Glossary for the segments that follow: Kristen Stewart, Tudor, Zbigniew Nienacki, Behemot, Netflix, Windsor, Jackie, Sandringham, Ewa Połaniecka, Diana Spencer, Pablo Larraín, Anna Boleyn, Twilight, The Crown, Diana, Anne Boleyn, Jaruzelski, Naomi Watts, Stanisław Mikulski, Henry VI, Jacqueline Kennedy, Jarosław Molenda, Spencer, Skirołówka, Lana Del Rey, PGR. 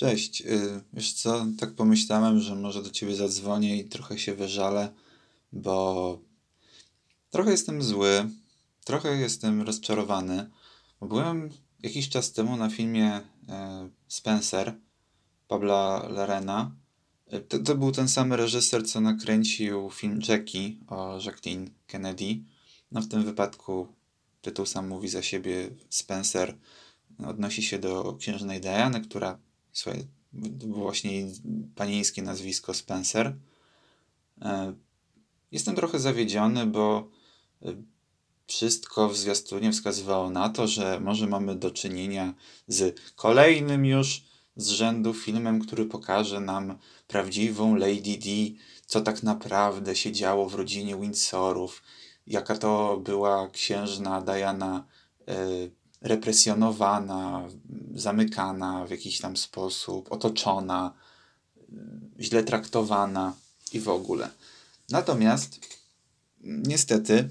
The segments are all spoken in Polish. Cześć, wiesz co, tak pomyślałem, że może do ciebie zadzwonię i trochę się wyżalę, bo trochę jestem zły, trochę jestem rozczarowany. Byłem jakiś czas temu na filmie Spencer, Pabla Larraína. To był ten sam reżyser, co nakręcił film Jackie o Jacqueline Kennedy. No w tym wypadku tytuł sam mówi za siebie. Spencer odnosi się do księżnej Diany, która, słuchaj, było właśnie panieńskie nazwisko Spencer. Jestem trochę zawiedziony, bo wszystko w zwiastunie wskazywało na to, że może mamy do czynienia z kolejnym już z rzędu filmem, który pokaże nam prawdziwą Lady Di, co tak naprawdę się działo w rodzinie Windsorów, jaka to była księżna Diana represjonowana, zamykana w jakiś tam sposób, otoczona, źle traktowana i w ogóle. Natomiast niestety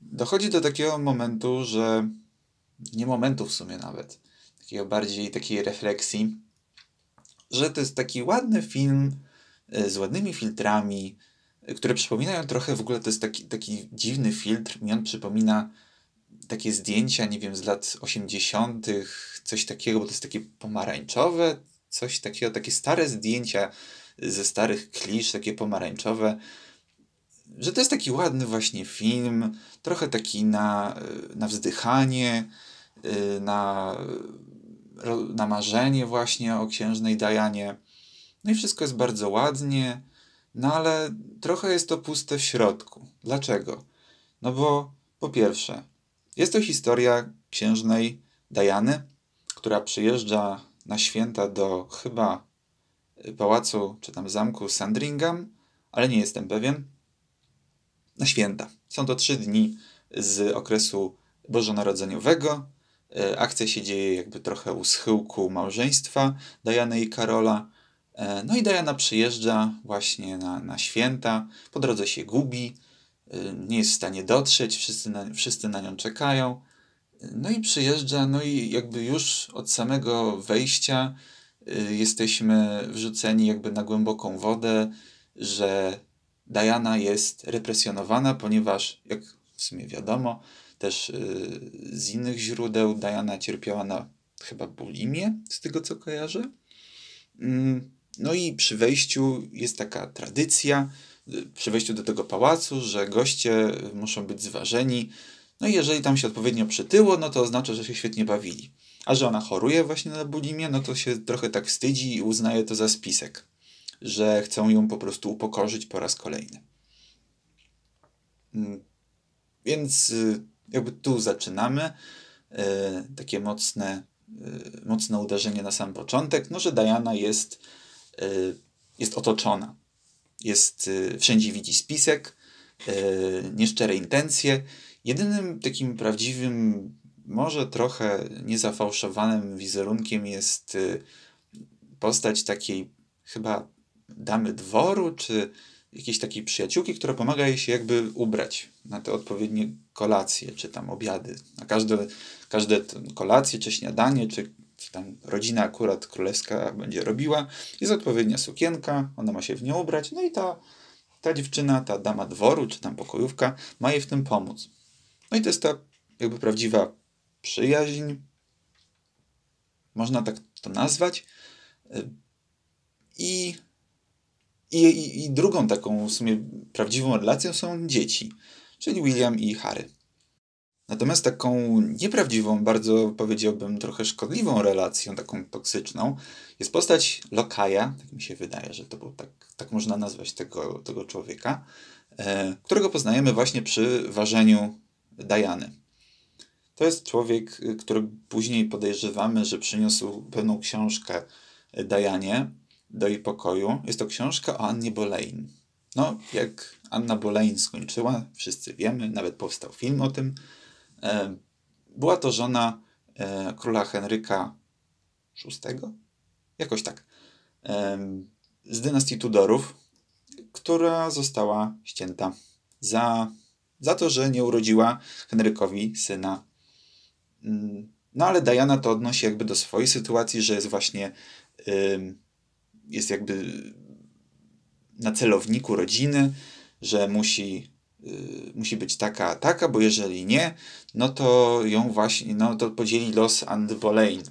dochodzi do takiego momentu, że nie momentu w sumie nawet, takiego bardziej takiej refleksji, że to jest taki ładny film z ładnymi filtrami, które przypominają trochę, w ogóle to jest taki dziwny filtr, mi on przypomina takie zdjęcia, nie wiem, z lat 80., coś takiego, bo to jest takie pomarańczowe, coś takiego, takie stare zdjęcia ze starych klisz, takie pomarańczowe, że to jest taki ładny właśnie film, trochę taki na wzdychanie, na marzenie właśnie o księżnej Dianie. No i wszystko jest bardzo ładnie, no ale trochę jest to puste w środku. Dlaczego? No bo po pierwsze, jest to historia księżnej Diany, która przyjeżdża na święta do chyba pałacu, czy tam zamku Sandringham, ale nie jestem pewien, na święta. Są to 3 dni z okresu bożonarodzeniowego. Akcja się dzieje jakby trochę u schyłku małżeństwa Diany i Karola. No i Diana przyjeżdża właśnie na święta, po drodze się gubi, nie jest w stanie dotrzeć, wszyscy na nią czekają. No i przyjeżdża, no i jakby już od samego wejścia jesteśmy wrzuceni jakby na głęboką wodę, że Diana jest represjonowana, ponieważ, jak w sumie wiadomo, też z innych źródeł Diana cierpiała na chyba bulimię, z tego co kojarzę. No i przy wejściu jest taka tradycja, przy wejściu do tego pałacu, że goście muszą być zważeni. No i jeżeli tam się odpowiednio przytyło, no to oznacza, że się świetnie bawili. A że ona choruje właśnie na bulimię, no to się trochę tak wstydzi i uznaje to za spisek, że chcą ją po prostu upokorzyć po raz kolejny. Więc jakby tu zaczynamy. Takie mocne uderzenie na sam początek, no że Diana jest otoczona. Jest, wszędzie widzi spisek, nieszczere intencje. Jedynym takim prawdziwym, może trochę niezafałszowanym wizerunkiem jest postać takiej chyba damy dworu, czy jakiejś takiej przyjaciółki, która pomaga jej się jakby ubrać na te odpowiednie kolacje, czy tam obiady. Na każde kolacje, czy śniadanie, czy tam rodzina akurat królewska będzie robiła. Jest odpowiednia sukienka, ona ma się w nią ubrać, no i ta dziewczyna, ta dama dworu, czy tam pokojówka, ma jej w tym pomóc. No i to jest ta jakby prawdziwa przyjaźń, można tak to nazwać. I drugą taką w sumie prawdziwą relacją są dzieci, czyli William i Harry. Natomiast taką nieprawdziwą, bardzo powiedziałbym trochę szkodliwą relacją, taką toksyczną, jest postać lokaja, tak mi się wydaje, że to był tak można nazwać tego człowieka, którego poznajemy właśnie przy ważeniu Diany. To jest człowiek, który później podejrzewamy, że przyniósł pewną książkę Dianie do jej pokoju. Jest to książka o Annie Boleyn. No, jak Anna Boleyn skończyła, wszyscy wiemy, nawet powstał film o tym. Była to żona króla Henryka VI? Jakoś tak. Z dynastii Tudorów, która została ścięta za to, że nie urodziła Henrykowi syna. No ale Diana to odnosi jakby do swojej sytuacji, że jest właśnie jest jakby na celowniku rodziny, że musi być taka, bo jeżeli nie, no to ją właśnie, no to podzieli los Anne Boleyn.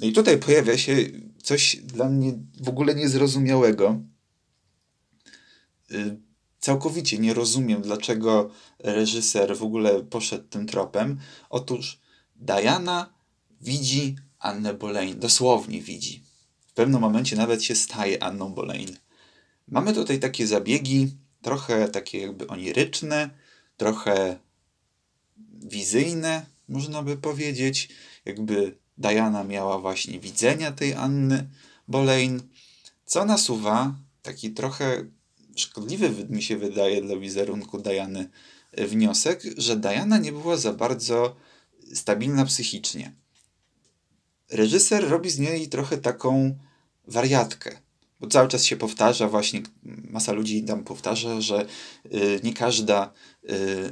No i tutaj pojawia się coś dla mnie w ogóle niezrozumiałego. Całkowicie nie rozumiem, dlaczego reżyser w ogóle poszedł tym tropem. Otóż Diana widzi Annę Boleyn, dosłownie widzi. W pewnym momencie nawet się staje Anną Boleyn. Mamy tutaj takie zabiegi, trochę takie jakby oniryczne, trochę wizyjne, można by powiedzieć. Jakby Diana miała właśnie widzenia tej Anny Boleyn, co nasuwa taki trochę szkodliwy, mi się wydaje, dla wizerunku Diany wniosek, że Diana nie była za bardzo stabilna psychicznie. Reżyser robi z niej trochę taką wariatkę, bo cały czas się powtarza, właśnie masa ludzi tam powtarza, że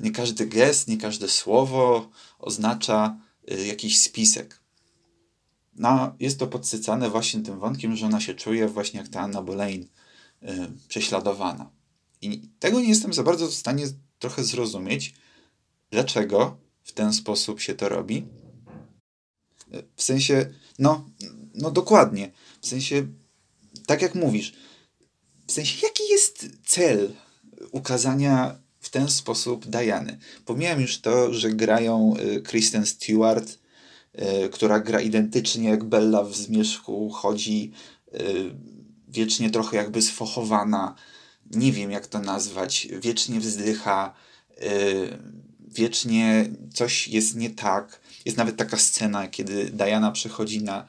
nie każdy gest, nie każde słowo oznacza jakiś spisek. No, jest to podsycane właśnie tym wątkiem, że ona się czuje właśnie jak ta Anna Boleyn prześladowana. I tego nie jestem za bardzo w stanie trochę zrozumieć, dlaczego w ten sposób się to robi. W sensie, no dokładnie, w sensie, tak jak mówisz, w sensie, jaki jest cel ukazania w ten sposób Diany? Pomijam już to, że grają Kristen Stewart, która gra identycznie jak Bella w Zmierzchu, chodzi wiecznie trochę jakby sfochowana, nie wiem jak to nazwać, wiecznie wzdycha, wiecznie coś jest nie tak. Jest nawet taka scena, kiedy Diana przychodzi na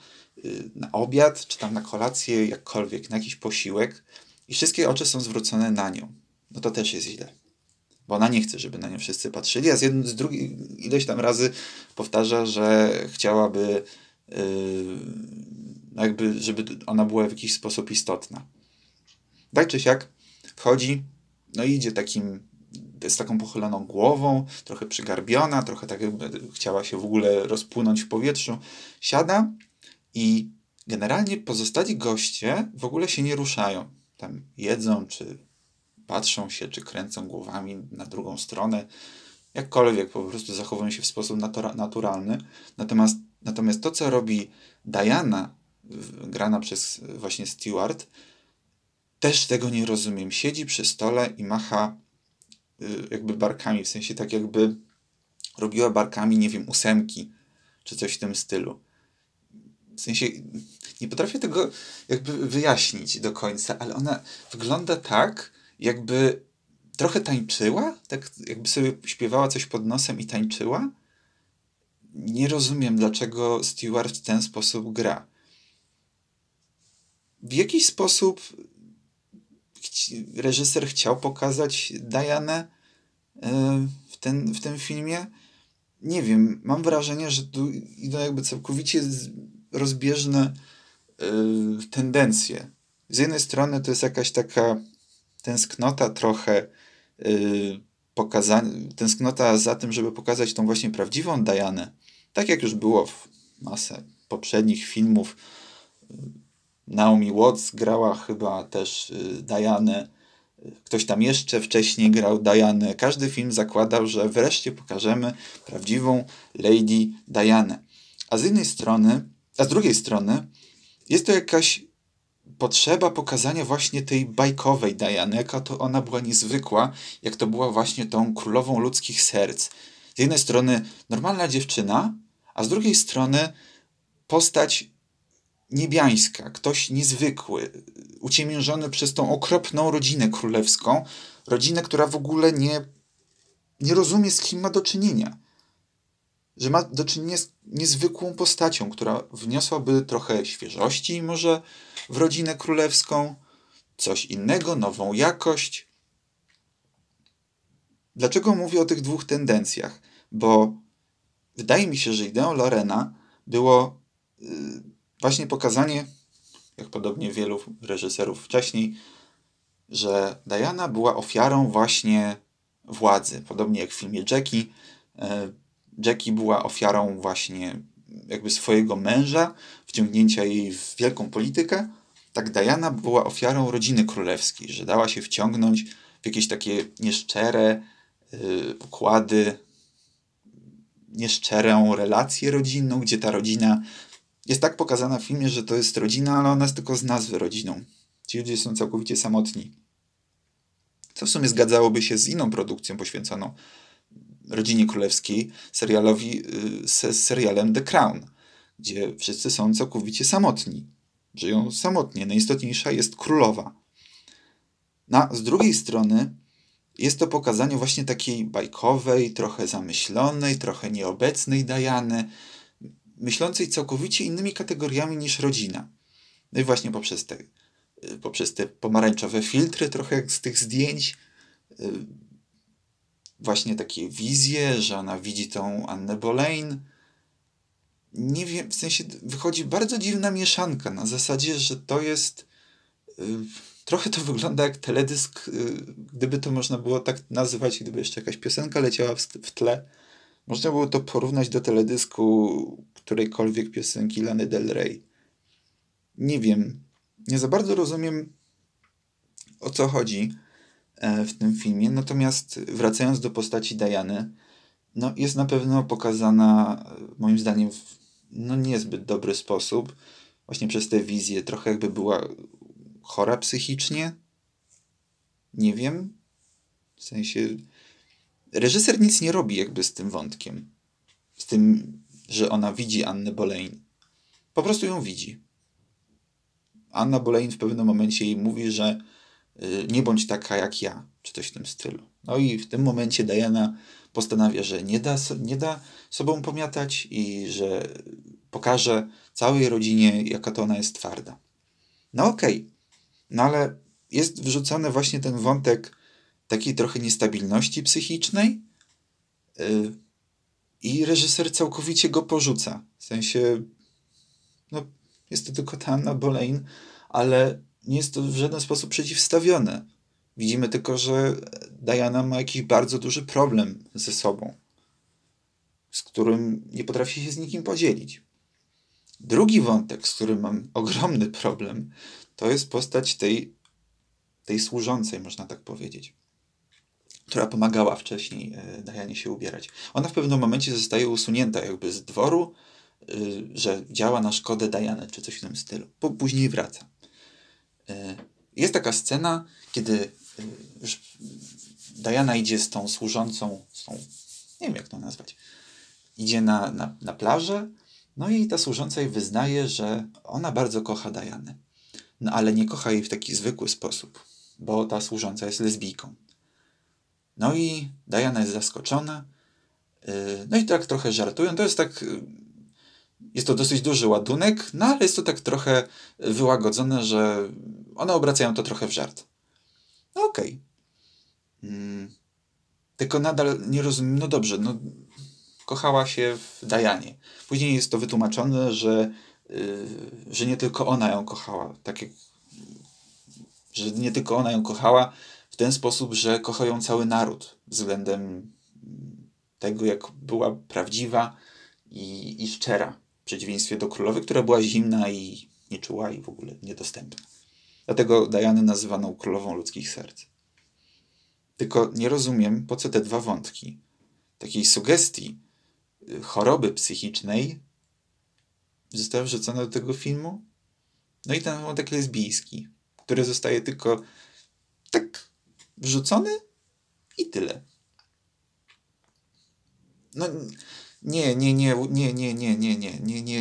obiad, czy tam na kolację, jakkolwiek, na jakiś posiłek i wszystkie oczy są zwrócone na nią. No to też jest źle. Bo ona nie chce, żeby na nią wszyscy patrzyli, a z drugiej ileś tam razy powtarza, że chciałaby jakby, żeby ona była w jakiś sposób istotna. Tak czy siak wchodzi, no i idzie z taką pochyloną głową, trochę przygarbiona, trochę tak jakby chciała się w ogóle rozpłynąć w powietrzu. Siada i generalnie pozostali goście w ogóle się nie ruszają. Tam jedzą, czy patrzą się, czy kręcą głowami na drugą stronę. Jakkolwiek, po prostu zachowują się w sposób naturalny. Natomiast to, co robi Diana, grana przez właśnie Stewart, też tego nie rozumiem. Siedzi przy stole i macha jakby barkami, w sensie tak jakby robiła barkami, nie wiem, ósemki, czy coś w tym stylu. W sensie nie potrafię tego jakby wyjaśnić do końca, ale ona wygląda tak, jakby trochę tańczyła, tak jakby sobie śpiewała coś pod nosem i tańczyła. Nie rozumiem, dlaczego Stewart w ten sposób gra. W jakiś sposób reżyser chciał pokazać Dianę w tym filmie. Nie wiem, mam wrażenie, że tu idą jakby całkowicie rozbieżne tendencje. Z jednej strony to jest jakaś taka tęsknota trochę tęsknota za tym, żeby pokazać tą właśnie prawdziwą Dianę. Tak jak już było w masę poprzednich filmów. Naomi Watts grała chyba też Dianę. Ktoś tam jeszcze wcześniej grał Dianę. Każdy film zakładał, że wreszcie pokażemy prawdziwą Lady Dianę. A z drugiej strony jest to jakaś potrzeba pokazania właśnie tej bajkowej Diany, jaka to ona była niezwykła, jak to była właśnie tą królową ludzkich serc. Z jednej strony normalna dziewczyna, a z drugiej strony postać niebiańska, ktoś niezwykły, uciemiężony przez tą okropną rodzinę królewską, rodzinę, która w ogóle nie rozumie, z kim ma do czynienia. Że ma do czynienia z niezwykłą postacią, która wniosłaby trochę świeżości może w rodzinę królewską, coś innego, nową jakość. Dlaczego mówię o tych dwóch tendencjach? Bo wydaje mi się, że ideą Lorena było właśnie pokazanie, jak podobnie wielu reżyserów wcześniej, że Diana była ofiarą właśnie władzy. Podobnie jak w filmie Jackie była ofiarą właśnie jakby swojego męża, wciągnięcia jej w wielką politykę, tak Diana była ofiarą rodziny królewskiej, że dała się wciągnąć w jakieś takie nieszczere układy, nieszczerą relację rodzinną, gdzie ta rodzina jest tak pokazana w filmie, że to jest rodzina, ale ona jest tylko z nazwy rodziną. Ci ludzie są całkowicie samotni. Co w sumie zgadzałoby się z inną produkcją poświęconą rodzinie królewskiej, serialem The Crown, gdzie wszyscy są całkowicie samotni. Żyją samotnie. Najistotniejsza jest królowa. Z drugiej strony jest to pokazanie właśnie takiej bajkowej, trochę zamyślonej, trochę nieobecnej Diany, myślącej całkowicie innymi kategoriami niż rodzina. No i właśnie poprzez te pomarańczowe filtry, trochę jak z tych zdjęć, właśnie takie wizje, że ona widzi tą Annę Boleyn. Nie wiem, w sensie wychodzi bardzo dziwna mieszanka na zasadzie, że to jest... Trochę to wygląda jak teledysk, gdyby to można było tak nazywać, gdyby jeszcze jakaś piosenka leciała w tle. Można było to porównać do teledysku którejkolwiek piosenki Lany Del Rey. Nie wiem, nie za bardzo rozumiem, o co chodzi w tym filmie. Natomiast wracając do postaci Diany, jest na pewno pokazana, moim zdaniem, w niezbyt dobry sposób. Właśnie przez te wizje, trochę jakby była chora psychicznie. Nie wiem. W sensie reżyser nic nie robi jakby z tym wątkiem. Z tym, że ona widzi Annę Boleyn. Po prostu ją widzi. Anna Boleyn w pewnym momencie jej mówi, że nie bądź taka jak ja, czy coś w tym stylu. I w tym momencie Diana postanawia, że nie da sobą pomiatać i że pokaże całej rodzinie, jaka to ona jest twarda. Ale jest wrzucony właśnie ten wątek takiej trochę niestabilności psychicznej i reżyser całkowicie go porzuca. W sensie, jest to tylko ta Anna Boleyn, ale nie jest to w żaden sposób przeciwstawione. Widzimy tylko, że Diana ma jakiś bardzo duży problem ze sobą, z którym nie potrafi się z nikim podzielić. Drugi wątek, z którym mam ogromny problem, to jest postać tej służącej, można tak powiedzieć, która pomagała wcześniej Dianie się ubierać. Ona w pewnym momencie zostaje usunięta jakby z dworu, że działa na szkodę Diany, czy coś w tym stylu. Później wraca. Jest taka scena, kiedy już Diana idzie z tą służącą, nie wiem jak to nazwać, idzie na plażę, i ta służąca jej wyznaje, że ona bardzo kocha Dianę. Ale nie kocha jej w taki zwykły sposób, bo ta służąca jest lesbijką. I Diana jest zaskoczona. I tak trochę żartują. To jest tak... Jest to dosyć duży ładunek, ale jest to tak trochę wyłagodzone, że one obracają to trochę w żart. Okej. Tylko nadal nie rozumiem. Dobrze, kochała się w Dianie. Później jest to wytłumaczone, że nie tylko ona ją kochała. Że nie tylko ona ją kochała w ten sposób, że kocha ją cały naród względem tego, jak była prawdziwa i szczera. W przeciwieństwie do królowej, która była zimna i nieczuła i w ogóle niedostępna. Dlatego Dianę nazywano królową ludzkich serc. Tylko nie rozumiem, po co te dwa wątki. Takiej sugestii choroby psychicznej została wrzucona do tego filmu. I ten wątek lesbijski, który zostaje tylko tak wrzucony i tyle.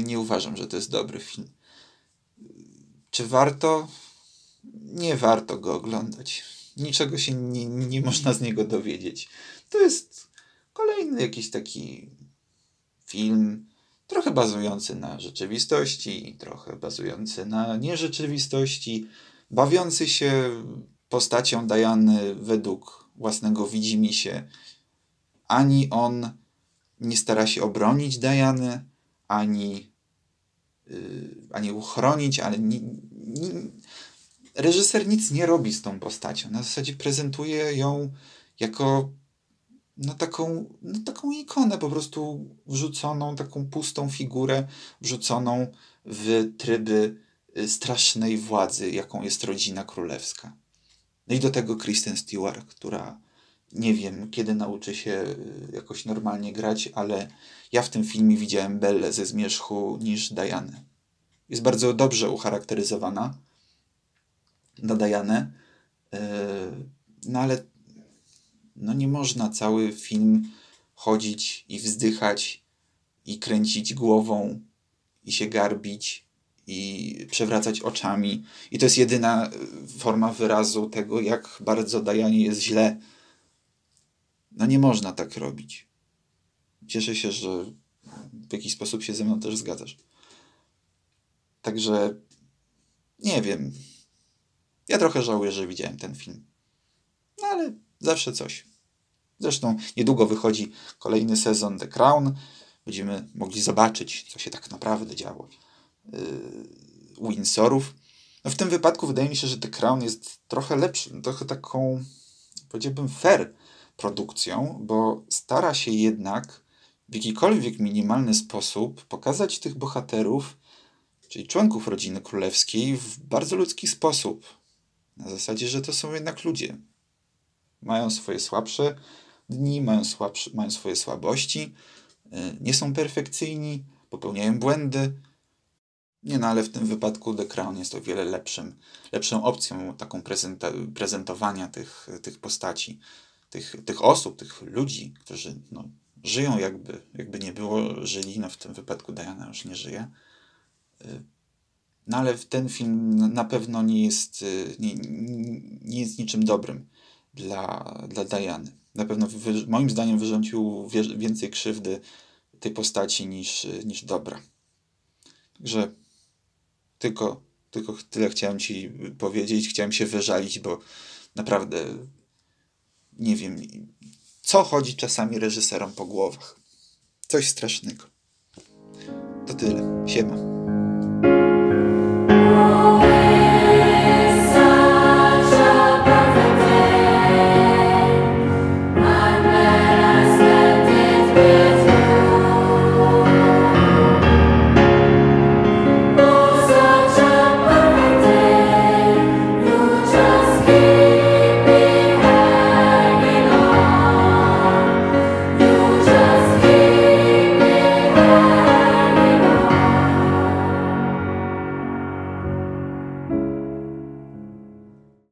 Nie uważam, że to jest dobry film. Czy warto? Nie warto go oglądać. Niczego się nie można z niego dowiedzieć. To jest kolejny jakiś taki film, trochę bazujący na rzeczywistości, trochę bazujący na nierzeczywistości, bawiący się postacią Diany według własnego widzimisię. Ani on nie stara się obronić Diany, ani uchronić, reżyser nic nie robi z tą postacią. Na zasadzie prezentuje ją jako taką ikonę po prostu wrzuconą, taką pustą figurę wrzuconą w tryby strasznej władzy, jaką jest rodzina królewska. No i do tego Kristen Stewart, która nie wiem, kiedy nauczy się jakoś normalnie grać, ale ja w tym filmie widziałem Bellę ze zmierzchu niż Dianę. Jest bardzo dobrze ucharakteryzowana na Dianę, no ale no nie można cały film chodzić i wzdychać i kręcić głową i się garbić i przewracać oczami. I to jest jedyna forma wyrazu tego, jak bardzo Dianie jest źle. No nie można tak robić. Cieszę się, że w jakiś sposób się ze mną też zgadzasz. Także nie wiem. Ja trochę żałuję, że widziałem ten film. No ale zawsze coś. Zresztą niedługo wychodzi kolejny sezon The Crown. Będziemy mogli zobaczyć, co się tak naprawdę działo u Windsorów. No w tym wypadku wydaje mi się, że The Crown jest trochę lepszy, trochę taką, powiedziałbym, fair produkcją, bo stara się jednak w jakikolwiek minimalny sposób pokazać tych bohaterów, czyli członków rodziny królewskiej, w bardzo ludzki sposób. Na zasadzie, że to są jednak ludzie. Mają swoje słabsze dni, mają swoje słabości, nie są perfekcyjni, popełniają błędy. Nie, no ale w tym wypadku The Crown jest o wiele lepszą opcją taką prezentowania tych postaci, tych osób, tych ludzi, którzy no, żyją jakby nie było, żyli. No w tym wypadku Diana już nie żyje. No ale ten film na pewno nie jest niczym dobrym dla Diany. Na pewno moim zdaniem wyrządził więcej krzywdy tej postaci niż dobra. Także tylko tyle chciałem ci powiedzieć. Chciałem się wyżalić, bo naprawdę nie wiem, co chodzi czasami reżyserom po głowach. Coś strasznego. To tyle. Siema.